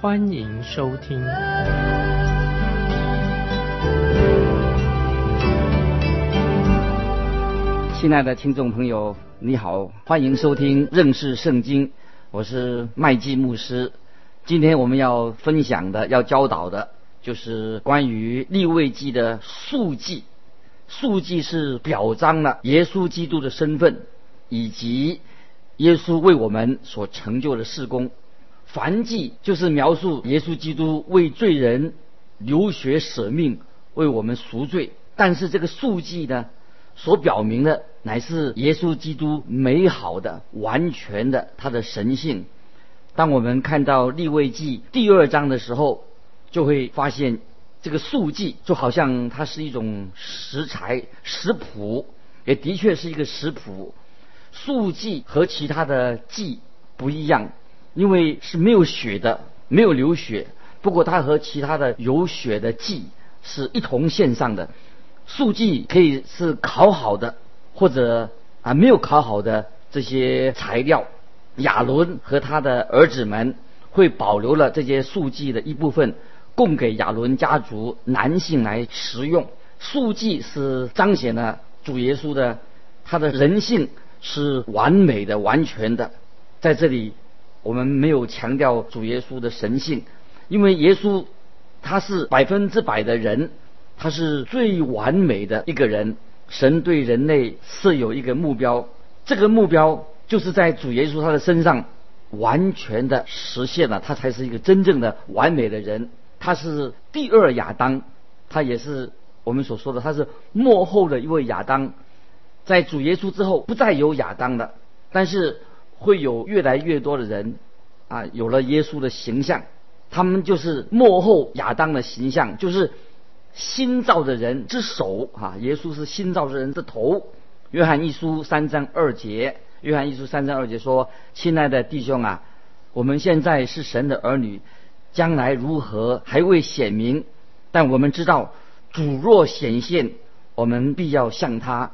欢迎收听。亲爱的听众朋友，你好，欢迎收听认识圣经，我是麦基牧师。今天我们要分享的、要教导的，就是关于利未记的述记。述记是表彰了耶稣基督的身份，以及耶稣为我们所成就的事工。燔祭就是描述耶稣基督为罪人流血舍命，为我们赎罪。但是这个述记呢，所表明的乃是耶稣基督美好的、完全的他的神性。当我们看到利未记第二章的时候，就会发现这个述记就好像它是一种食材、食谱，也的确是一个食谱。素祭和其他的祭不一样，因为是没有血的，没有流血。不过它和其他的有血的祭是一同献上的。素祭可以是烤好的，或者没有烤好的这些材料。亚伦和他的儿子们会保留了这些素祭的一部分，供给亚伦家族男性来食用。素祭是彰显了主耶稣的他的人性是完美的、完全的。在这里我们没有强调主耶稣的神性，因为耶稣他是100%的人，他是最完美的一个人。神对人类设有一个目标，这个目标就是在主耶稣他的身上完全的实现了，他才是一个真正的完美的人。他是第二亚当，他也是我们所说的，他是末后的一位亚当。在主耶稣之后不再有亚当了，但是会有越来越多的人有了耶稣的形象，他们就是末后亚当的形象，就是新造的人之首耶稣是新造的人的头。约翰一书3章2节说，亲爱的弟兄啊，我们现在是神的儿女，将来如何还未显明，但我们知道主若显现，我们必要向他，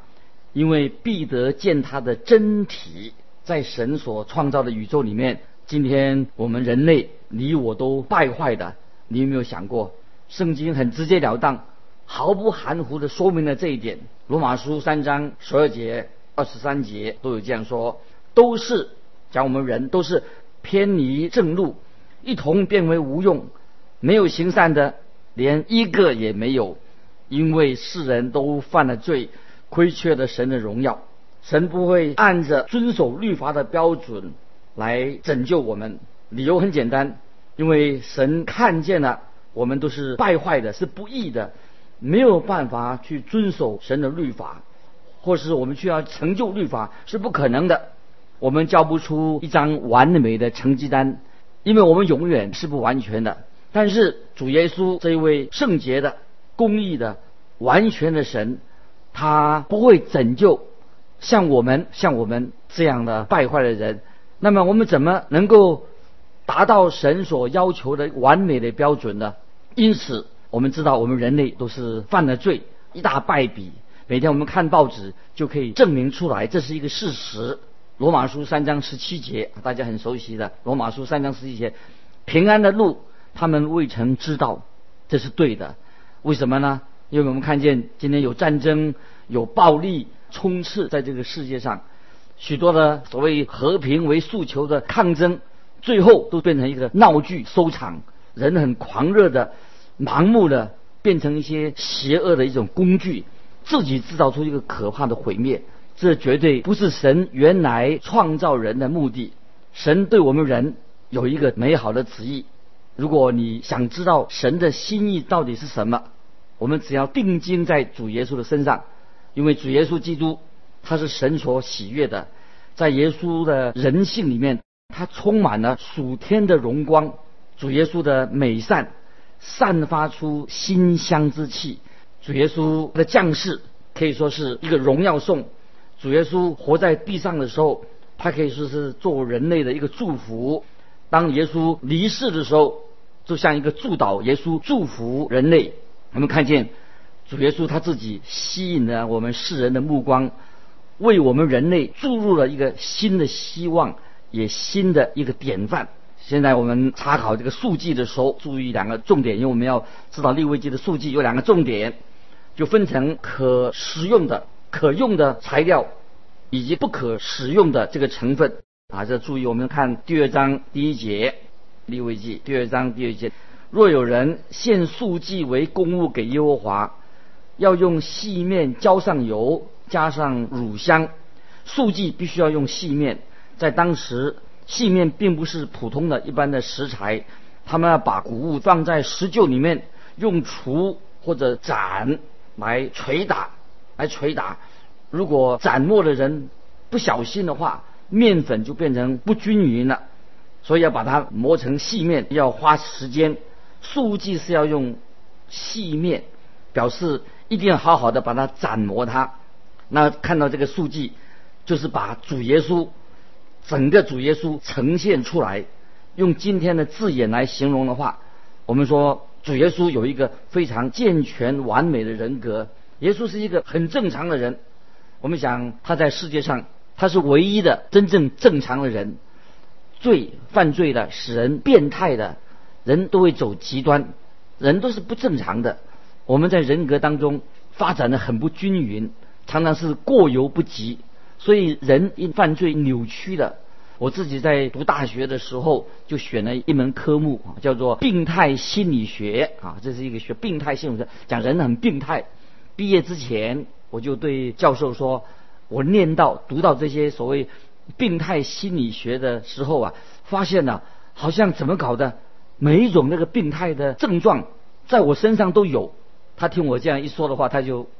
因为必得见他的真体。在神所创造的宇宙里面，今天我们人类你我都败坏的，你有没有想过？圣经很直截了当、毫不含糊地说明了这一点。罗马书3章12节、23节都有这样说，都是讲我们人都是偏离正路，一同变为无用，没有行善的连一个也没有，因为世人都犯了罪，亏缺了神的荣耀。神不会按着遵守律法的标准来拯救我们，理由很简单，因为神看见了我们都是败坏的，是不义的，没有办法去遵守神的律法，或是我们需要成就律法是不可能的。我们交不出一张完美的成绩单，因为我们永远是不完全的。但是主耶稣这一位圣洁的、公义的、完全的神，他不会拯救像我们这样的败坏的人。那么我们怎么能够达到神所要求的完美的标准呢？因此我们知道我们人类都是犯了罪，一大败笔。每天我们看报纸就可以证明出来，这是一个事实。罗马书3章17节大家很熟悉的，罗马书3章17节，平安的路他们未曾知道，这是对的。为什么呢？因为我们看见今天有战争、有暴力充斥在这个世界上，许多的所谓和平为诉求的抗争，最后都变成一个闹剧收场。人很狂热的、盲目的变成一些邪恶的一种工具，自己制造出一个可怕的毁灭。这绝对不是神原来创造人的目的。神对我们人有一个美好的旨意，如果你想知道神的心意到底是什么，我们只要定睛在主耶稣的身上，因为主耶稣基督他是神所喜悦的。在耶稣的人性里面，他充满了属天的荣光。主耶稣的美善散发出馨香之气。主耶稣的降世可以说是一个荣耀颂。主耶稣活在地上的时候，他可以说是做人类的一个祝福。当耶稣离世的时候，就像一个祝祷，耶稣祝福人类。我们看见主耶稣他自己吸引了我们世人的目光，为我们人类注入了一个新的希望，也新的一个典范。现在我们查考这个数据的时候，注意两个重点，因为我们要知道利未记的数据有两个重点，就分成可食用的、可用的材料以及不可食用的这个成分啊。这注意，我们看第二章第一节，利未记第二章第一节，若有人献素祭为供物给耶和华，要用细面浇上油，加上乳香。素祭必须要用细面，在当时细面并不是普通的一般的食材，他们要把谷物放在石臼里面，用锄或者斩来捶打，如果斩末的人不小心的话，面粉就变成不均匀了，所以要把它磨成细面，要花时间。素祭是要用细面，表示一定要好好的把它斩磨它。那看到这个素祭，就是把主耶稣整个主耶稣呈现出来。用今天的字眼来形容的话，我们说主耶稣有一个非常健全完美的人格。耶稣是一个很正常的人，我们想他在世界上他是唯一的真正正常的人。罪犯罪的使人变态的人都会走极端，人都是不正常的。我们在人格当中发展的很不均匀，常常是过犹不及，所以人因犯罪扭曲了。我自己在读大学的时候就选了一门科目叫做病态心理学啊，这是一个学病态心理学，讲人很病态。毕业之前我就对教授说，我读到这些所谓病态心理学的时候啊，发现了好像怎么搞的，每一种那个病态的症状在我身上都有。他听我这样一说的话，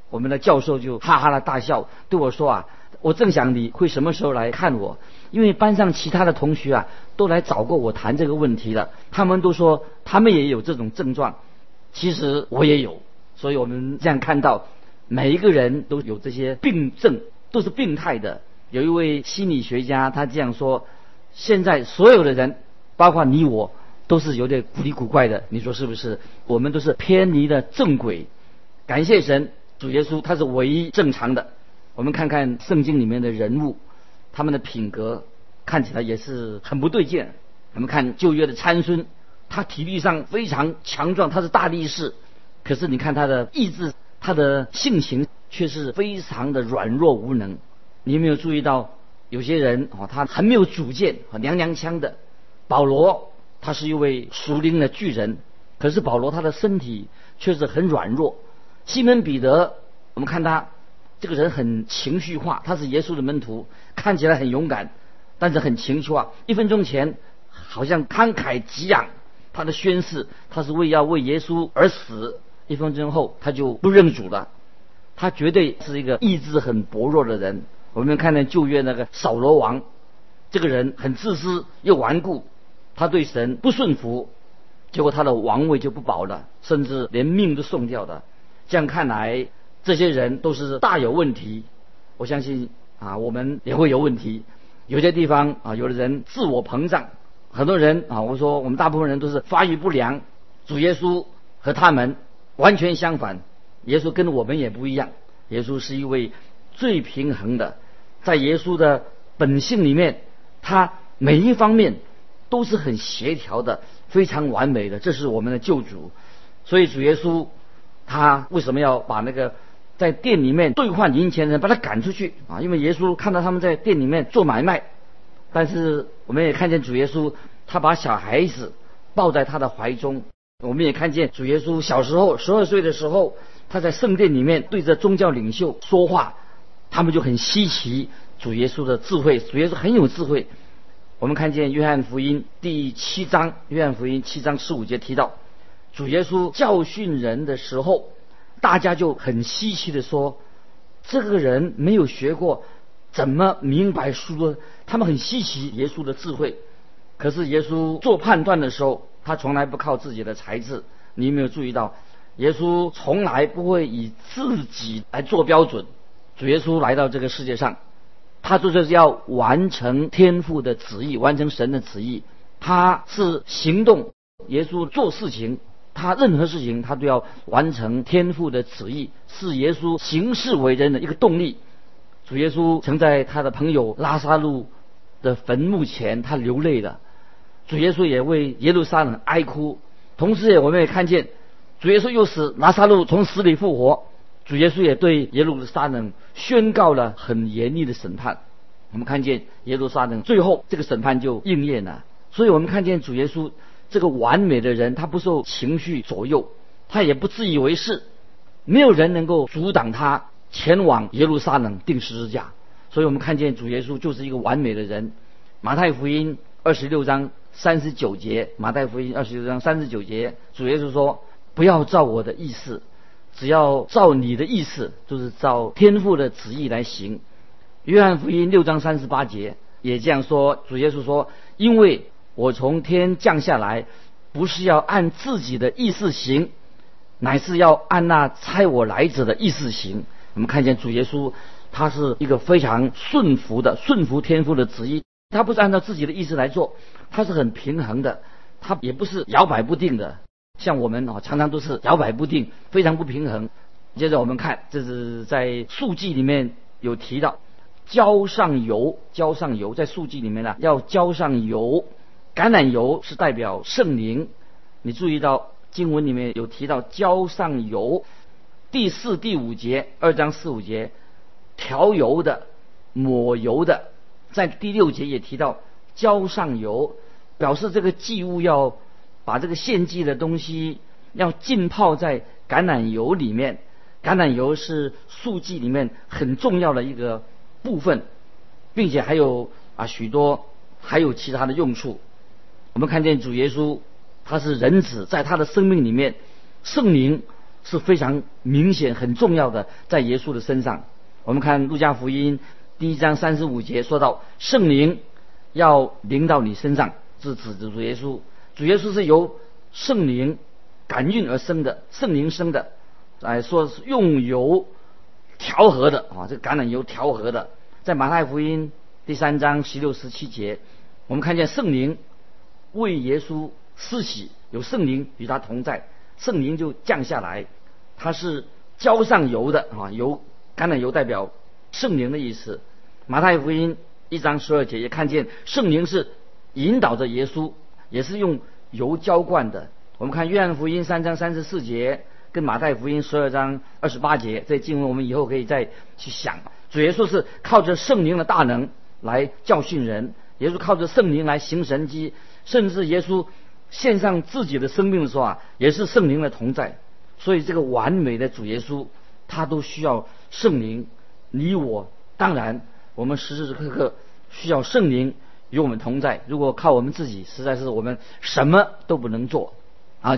我们的教授就哈哈的大笑，对我说啊，我正想你会什么时候来看我，因为班上其他的同学啊都来找过我谈这个问题了，他们都说他们也有这种症状，其实我也有。所以我们这样看到每一个人都有这些病症，都是病态的。有一位心理学家他这样说，现在所有的人包括你我都是有点古里古怪的，你说是不是？我们都是偏离了正轨。感谢神，主耶稣他是唯一正常的。我们看看圣经里面的人物，他们的品格看起来也是很不对劲。我们看旧约的参孙，他体力上非常强壮，他是大力士，可是你看他的意志，他的性情却是非常的软弱无能。你有没有注意到有些人他很没有主见，娘娘腔的。保罗他是一位属灵的巨人，可是保罗他的身体却是很软弱。西门彼得，我们看他这个人很情绪化，他是耶稣的门徒，看起来很勇敢，但是很情绪化。一分钟前好像慷慨激昂，他的宣誓他是要为耶稣而死，一分钟后他就不认主了。他绝对是一个意志很薄弱的人。我们看到旧约那个扫罗王，这个人很自私又顽固，他对神不顺服，结果他的王位就不保了，甚至连命都送掉了。这样看来这些人都是大有问题。我相信啊，我们也会有问题。有些地方啊，有的人自我膨胀，很多人啊，我说我们大部分人都是发育不良。主耶稣和他们完全相反，耶稣跟我们也不一样。耶稣是一位最平衡的，在耶稣的本性里面，他每一方面都是很协调的，非常完美的。这是我们的救主。所以主耶稣他为什么要把那个在店里面兑换银钱的人把他赶出去啊？因为耶稣看到他们在店里面做买卖。但是我们也看见主耶稣他把小孩子抱在他的怀中。我们也看见主耶稣小时候12岁的时候，他在圣殿里面对着宗教领袖说话，他们就很稀奇主耶稣的智慧。主耶稣很有智慧。我们看见约翰福音第7章，约翰福音7章15节提到，主耶稣教训人的时候，大家就很稀奇的说，这个人没有学过，怎么明白书？他们很稀奇耶稣的智慧。可是耶稣做判断的时候，他从来不靠自己的才智，你有没有注意到，耶稣从来不会以自己来做标准。主耶稣来到这个世界上，他就是要完成天父的旨意，完成神的旨意。他是行动，耶稣做事情，他任何事情他都要完成天父的旨意，是耶稣行事为人的一个动力。主耶稣曾在他的朋友拉撒路的坟墓前他流泪了，主耶稣也为耶路撒冷哀哭。同时我们也看见主耶稣又使拉撒路从死里复活，主耶稣也对耶路撒冷宣告了很严厉的审判。我们看见耶路撒冷最后这个审判就应验了。所以我们看见主耶稣这个完美的人，他不受情绪左右，他也不自以为是，没有人能够阻挡他前往耶路撒冷钉十字架。所以我们看见主耶稣就是一个完美的人。马太福音26章39节，马太福音26章39节，主耶稣说，不要照我的意思，只要照你的意思，就是照天父的旨意来行。约翰福音6章38节也这样说，主耶稣说，因为我从天降下来，不是要按自己的意思行，乃是要按那差我来者的意思行。我们看见主耶稣他是一个非常顺服的，顺服天父的旨意，他不是按照自己的意思来做，他是很平衡的，他也不是摇摆不定的。像我们常常都是摇摆不定，非常不平衡。接着我们看，这是在数记里面有提到浇上油，在数记里面呢要浇上油。橄榄油是代表圣灵，你注意到经文里面有提到浇上油，第4、第5节，2章4、5节，调油的、抹油的。在第6节也提到浇上油，表示这个祭物要把这个献祭的东西要浸泡在橄榄油里面。橄榄油是素祭里面很重要的一个部分，并且还有许多还有其他的用处。我们看见主耶稣他是人子，在他的生命里面圣灵是非常明显很重要的，在耶稣的身上。我们看路加福音1章35节说到，圣灵要临到你身上，是指主耶稣。主耶稣是由圣灵感孕而生的，圣灵生的，说是用油调和的这个橄榄油调和的。在马太福音第3章16、17节，我们看见圣灵为耶稣施洗，有圣灵与他同在，圣灵就降下来，他是浇上油的油，橄榄油代表圣灵的意思。马太福音1章12节也看见圣灵是引导着耶稣，也是用油浇灌的。我们看约翰福音3章34节跟马太福音12章28节，这经文我们以后可以再去想。主耶稣是靠着圣灵的大能来教训人，耶稣靠着圣灵来行神迹，甚至耶稣献上自己的生命的时候也是圣灵的同在。所以这个完美的主耶稣他都需要圣灵，你我当然我们时时刻刻需要圣灵与我们同在。如果靠我们自己，实在是我们什么都不能做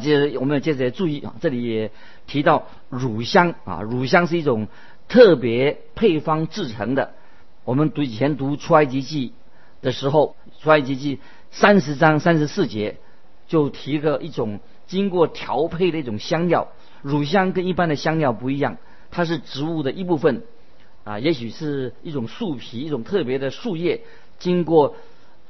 接着也注意这里也提到乳香乳香是一种特别配方制成的。我们以前读出埃及记的时候，出埃及记30章34节就提个一种经过调配的一种香料，乳香跟一般的香料不一样，它是植物的一部分也许是一种树皮，一种特别的树叶，经过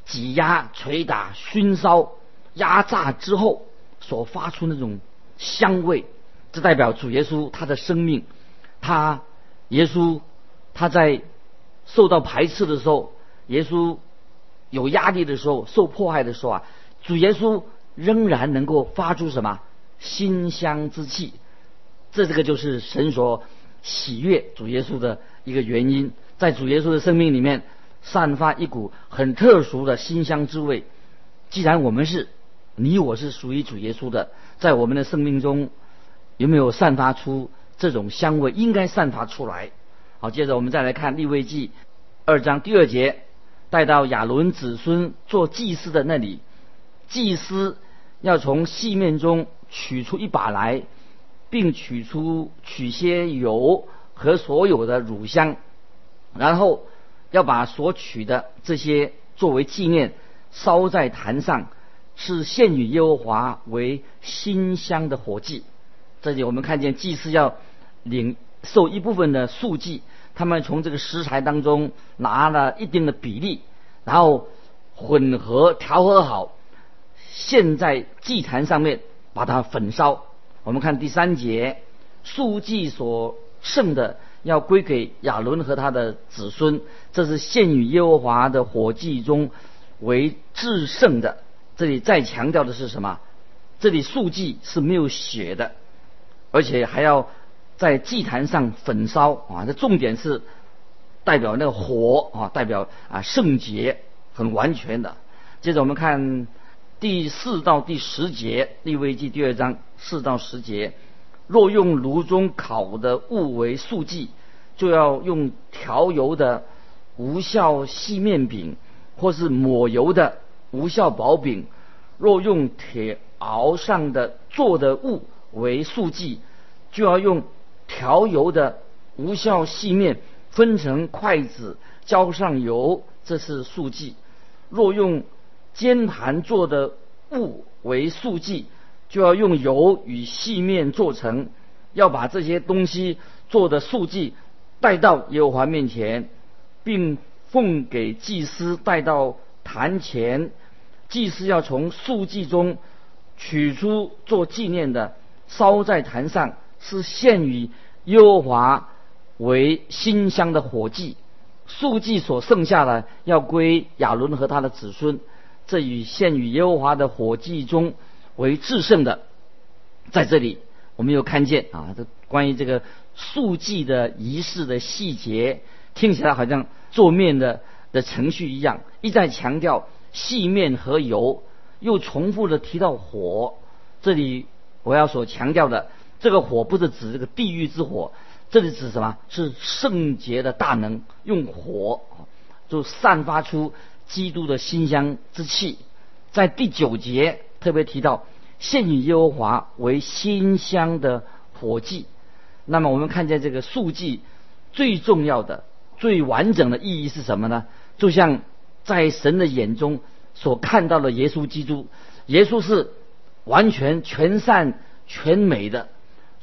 挤压、捶打、熏烧、压榨之后所发出那种香味。这代表主耶稣他的生命，耶稣他在受到排斥的时候，耶稣有压力的时候，受迫害的时候主耶稣仍然能够发出什么馨香之气，这个就是神所喜悦主耶稣的一个原因。在主耶稣的生命里面散发一股很特殊的馨香之味。既然你我是属于主耶稣的，在我们的生命中有没有散发出这种香味？应该散发出来。好，接着我们再来看利未记2章第2节，带到亚伦子孙做祭司的那里，祭司要从细面中取出一把来，并取些油和所有的乳香，然后要把所取的这些作为纪念，烧在坛上，是献与耶和华为馨香的火祭。这里我们看见祭司要领受一部分的素祭，他们从这个食材当中拿了一定的比例，然后混合调和好，现在祭坛上面把它焚烧。我们看第三节，素祭所剩的要归给亚伦和他的子孙，这是献与耶和华的火祭中为至圣的。这里再强调的是什么？这里素祭是没有血的，而且还要在祭坛上焚烧啊！这重点是代表那个火啊，代表啊圣洁，很完全的。接着我们看第四到第十节，利未记2章4到10节，若用炉中烤的物为素祭，就要用调油的无效细面饼，或是抹油的无效薄饼。若用铁熬上的做的物为素祭，就要用调油的无效细面分成筷子，浇上油，这是素祭。若用煎坛做的物为素祭，就要用油与细面做成，要把这些东西做的素祭带到耶和华面前，并奉给祭司带到坛前。祭司要从素祭中取出做纪念的，烧在坛上，是献与耶和华为馨香的火祭。素祭所剩下的要归亚伦和他的子孙，这与献与耶和华的火祭中为至圣的。在这里我们又看见啊，这关于这个素祭的仪式的细节，听起来好像做面的程序一样，一再强调细面和油，又重复的提到火。这里我要所强调的，这个火不是指这个地狱之火，这里指什么？是圣洁的大能，用火就散发出基督的馨香之气。在第9节特别提到献与耶和华为馨香的火祭。那么我们看见这个素祭最重要的、最完整的意义是什么呢？就像在神的眼中所看到的耶稣基督，耶稣是完全全善全美的。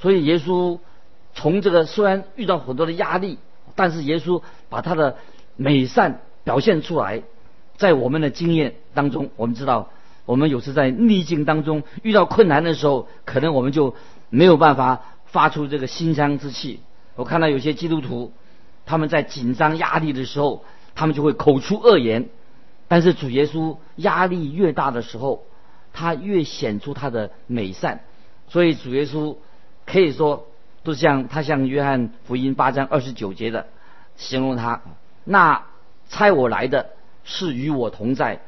所以耶稣从这个虽然遇到很多的压力，但是耶稣把他的美善表现出来。在我们的经验当中，我们知道我们有时在逆境当中遇到困难的时候，可能我们就没有办法发出这个馨香之气。我看到有些基督徒，他们在紧张压力的时候，他们就会口出恶言。但是主耶稣，压力越大的时候，他越显出他的美善。所以主耶稣可以说都像他像约翰福音8章29节的形容他，那差我来的是与我同在，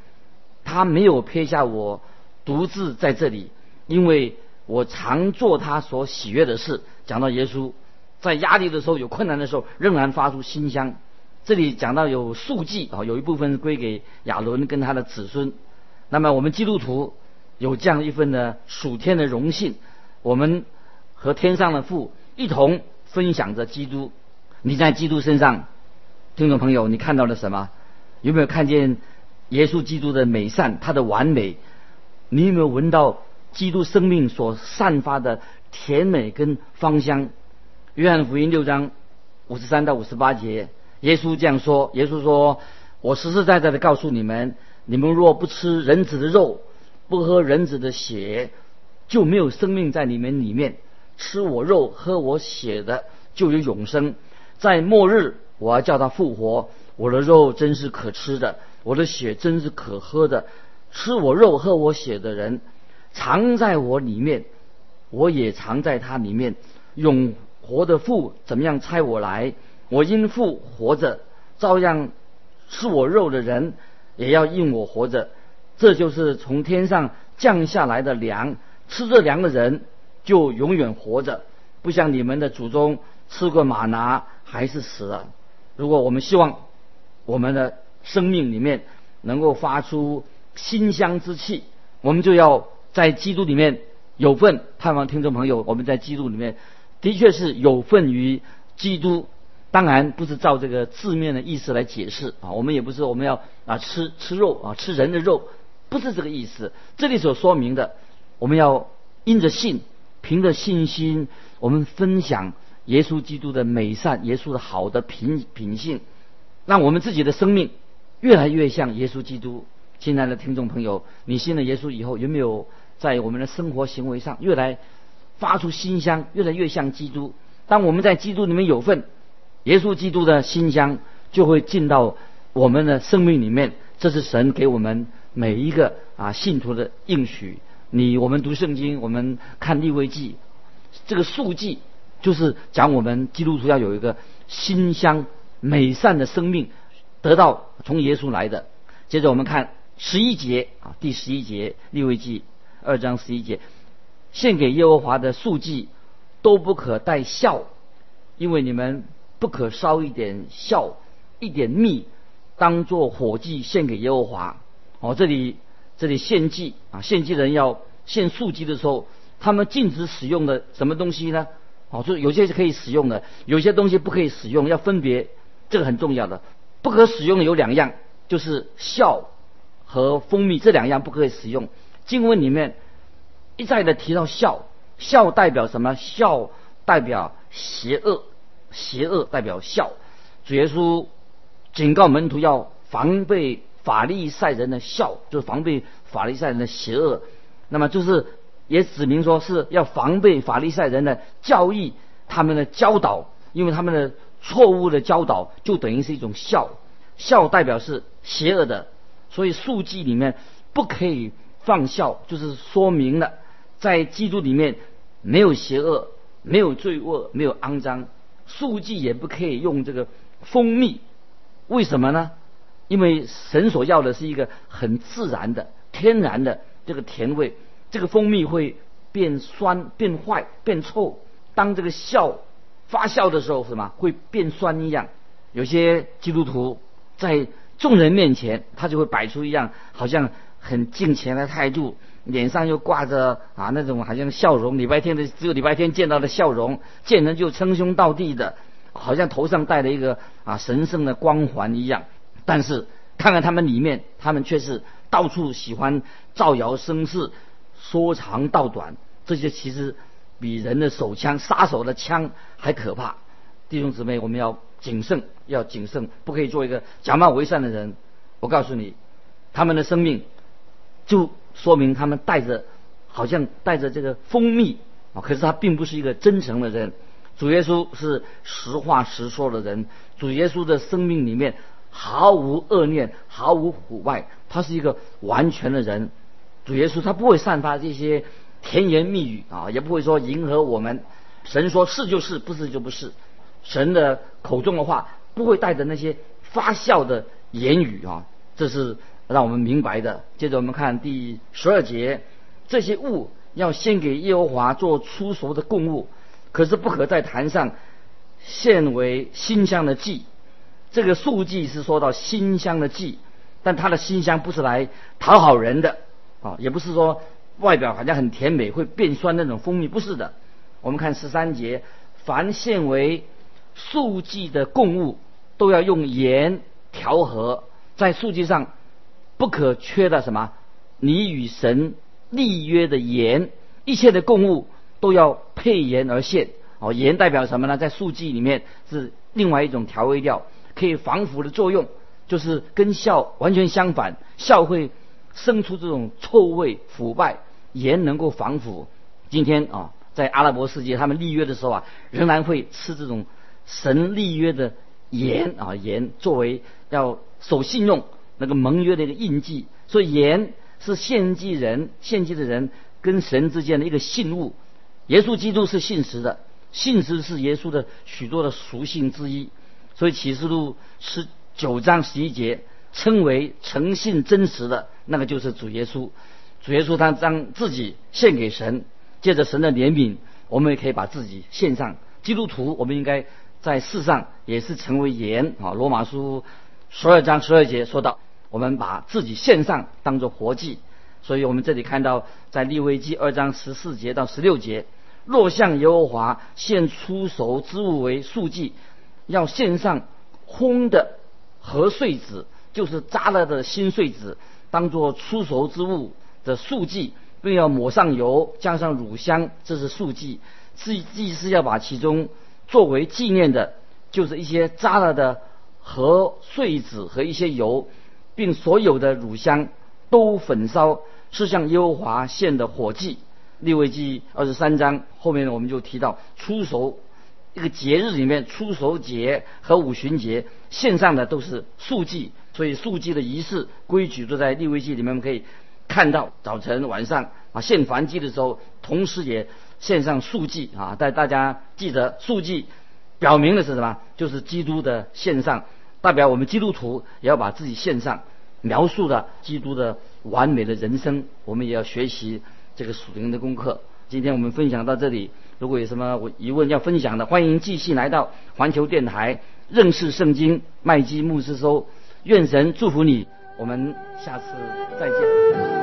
他没有撇下我独自在这里，因为我常做他所喜悦的事。讲到耶稣在压力的时候、有困难的时候，仍然发出馨香。这里讲到有素祭，有一部分归给亚伦跟他的子孙。那么我们基督徒有这样一份的属天的荣幸，我们和天上的父一同分享着基督。你在基督身上，听众朋友，你看到了什么？有没有看见耶稣基督的美善，他的完美？你有没有闻到基督生命所散发的甜美跟芳香？约翰福音6章53到58节，耶稣这样说，耶稣说，我实实在在的告诉你们，你们若不吃人子的肉，不喝人子的血，就没有生命在你们里面。吃我肉喝我血的，就有永生，在末日我要叫他复活。我的肉真是可吃的，我的血真是可喝的。吃我肉喝我血的人，藏在我里面，我也藏在他里面。永活的父怎么样差我来，我因父活着，照样吃我肉的人也要因我活着。这就是从天上降下来的粮，吃这粮的人就永远活着，不像你们的祖宗吃过玛拿还是死了。如果我们希望我们的生命里面能够发出馨香之气，我们就要在基督里面有份。盼望听众朋友，我们在基督里面的确是有份于基督。当然不是照这个字面的意思来解释啊，我们也不是我们要吃肉啊，吃人的肉，不是这个意思。这里所说明的，我们要因着信，凭着信心，我们分享耶稣基督的美善，耶稣的好的品性，让我们自己的生命越来越像耶稣基督。亲爱的听众朋友，你信了耶稣以后，有没有在我们的生活行为上越来发出馨香，越来越像基督？当我们在基督里面有份，耶稣基督的馨香就会进到我们的生命里面。这是神给我们每一个信徒的应许。我们读圣经，我们看利未记，这个数记就是讲我们基督徒要有一个馨香美善的生命，得到从耶稣来的。接着我们看11节啊，第11节，利未记2章11节，献给耶和华的素祭都不可带酵，因为你们不可烧一点酵一点蜜，当作火祭献给耶和华。这里献祭啊，献祭人要献素祭的时候，他们禁止使用的什么东西呢？就有些是可以使用的，有些东西不可以使用，要分别，这个很重要的。不可使用的有2样，就是酵和蜂蜜，这2样不可以使用。经文里面一再的提到酵，酵代表什么？酵代表邪恶，邪恶代表酵。主耶稣警告门徒要防备法利赛人的酵，就是防备法利赛人的邪恶。那么就是也指明说是要防备法利赛人的教义，他们的教导，因为他们的错误的教导就等于是一种酵，酵代表是邪恶的。所以数记里面不可以放酵，就是说明了在基督里面没有邪恶，没有罪恶，没有肮脏。数记也不可以用这个蜂蜜，为什么呢？因为神所要的是一个很自然的天然的这个甜味，这个蜂蜜会变酸变坏变臭，当这个酵发酵的时候什么会变酸一样。有些基督徒在众人面前他就会摆出一样好像很敬虔的态度，脸上又挂着那种好像笑容，只有礼拜天见到的笑容，见人就称兄道弟的，好像头上戴了一个神圣的光环一样。但是看看他们里面，他们却是到处喜欢造谣生事，说长道短，这些其实比人的手枪，杀手的枪还可怕。弟兄姊妹，我们要谨慎，要谨慎，不可以做一个假冒为善的人。我告诉你，他们的生命就说明他们好像带着这个蜂蜜可是他并不是一个真诚的人。主耶稣是实话实说的人，主耶稣的生命里面毫无恶念，毫无腐败，他是一个完全的人。主耶稣他不会散发这些甜言蜜语也不会说迎合我们。神说是就是，不是就不是，神的口中的话不会带着那些发酵的言语这是让我们明白的。接着我们看第12节，这些物要献给耶和华做初熟的供物，可是不可在坛上献为馨香的祭。这个素祭是说到馨香的祭，但它的馨香不是来讨好人的也不是说外表好像很甜美会变酸那种蜂蜜，不是的。我们看13节，凡献为素祭的供物都要用盐调和，在素祭上不可缺的什么？你与神立约的盐，一切的供物都要配盐而献盐代表什么呢？在素祭里面是另外一种调味料，可以防腐的作用，就是跟酵完全相反，酵会生出这种臭味腐败，盐能够防腐。今天在阿拉伯世界他们立约的时候仍然会吃这种神立约的盐盐作为要守信用那个盟约的一个印记。所以盐是献祭的人跟神之间的一个信物。耶稣基督是信实的，信实是耶稣的许多的属性之一。所以启示录19章11节称为诚信真实的，那个就是主耶稣。主耶稣他将自己献给神，借着神的怜悯，我们也可以把自己献上。基督徒我们应该在世上也是成为盐罗马书12章12节说到，我们把自己献上当作活祭。所以我们这里看到在利未记2章14节到16节，若向耶和华献出熟之物为素祭，要献上烘的和穗子，就是扎了的新穗子，当作出熟之物的素祭，并要抹上油，加上乳香，这是素祭。祭司要把其中作为纪念的，就是一些扎了的和穗子和一些油，并所有的乳香都焚烧，是向耶和华献的火祭。利未记23章后面我们就提到初熟一个节日里面，初熟节和五旬节献上的都是素祭，所以素祭的仪式规矩都在利未记里面，我们可以看到早晨晚上啊献燔祭的时候，同时也献上素祭啊。但大家记得素祭表明的是什么？就是基督的献上，代表我们基督徒也要把自己献上，描述了基督的完美的人生。我们也要学习这个属灵的功课。今天我们分享到这里，如果有什么疑问要分享的，欢迎继续来到环球电台认识圣经麦基牧师说。愿神祝福你，我们下次再见。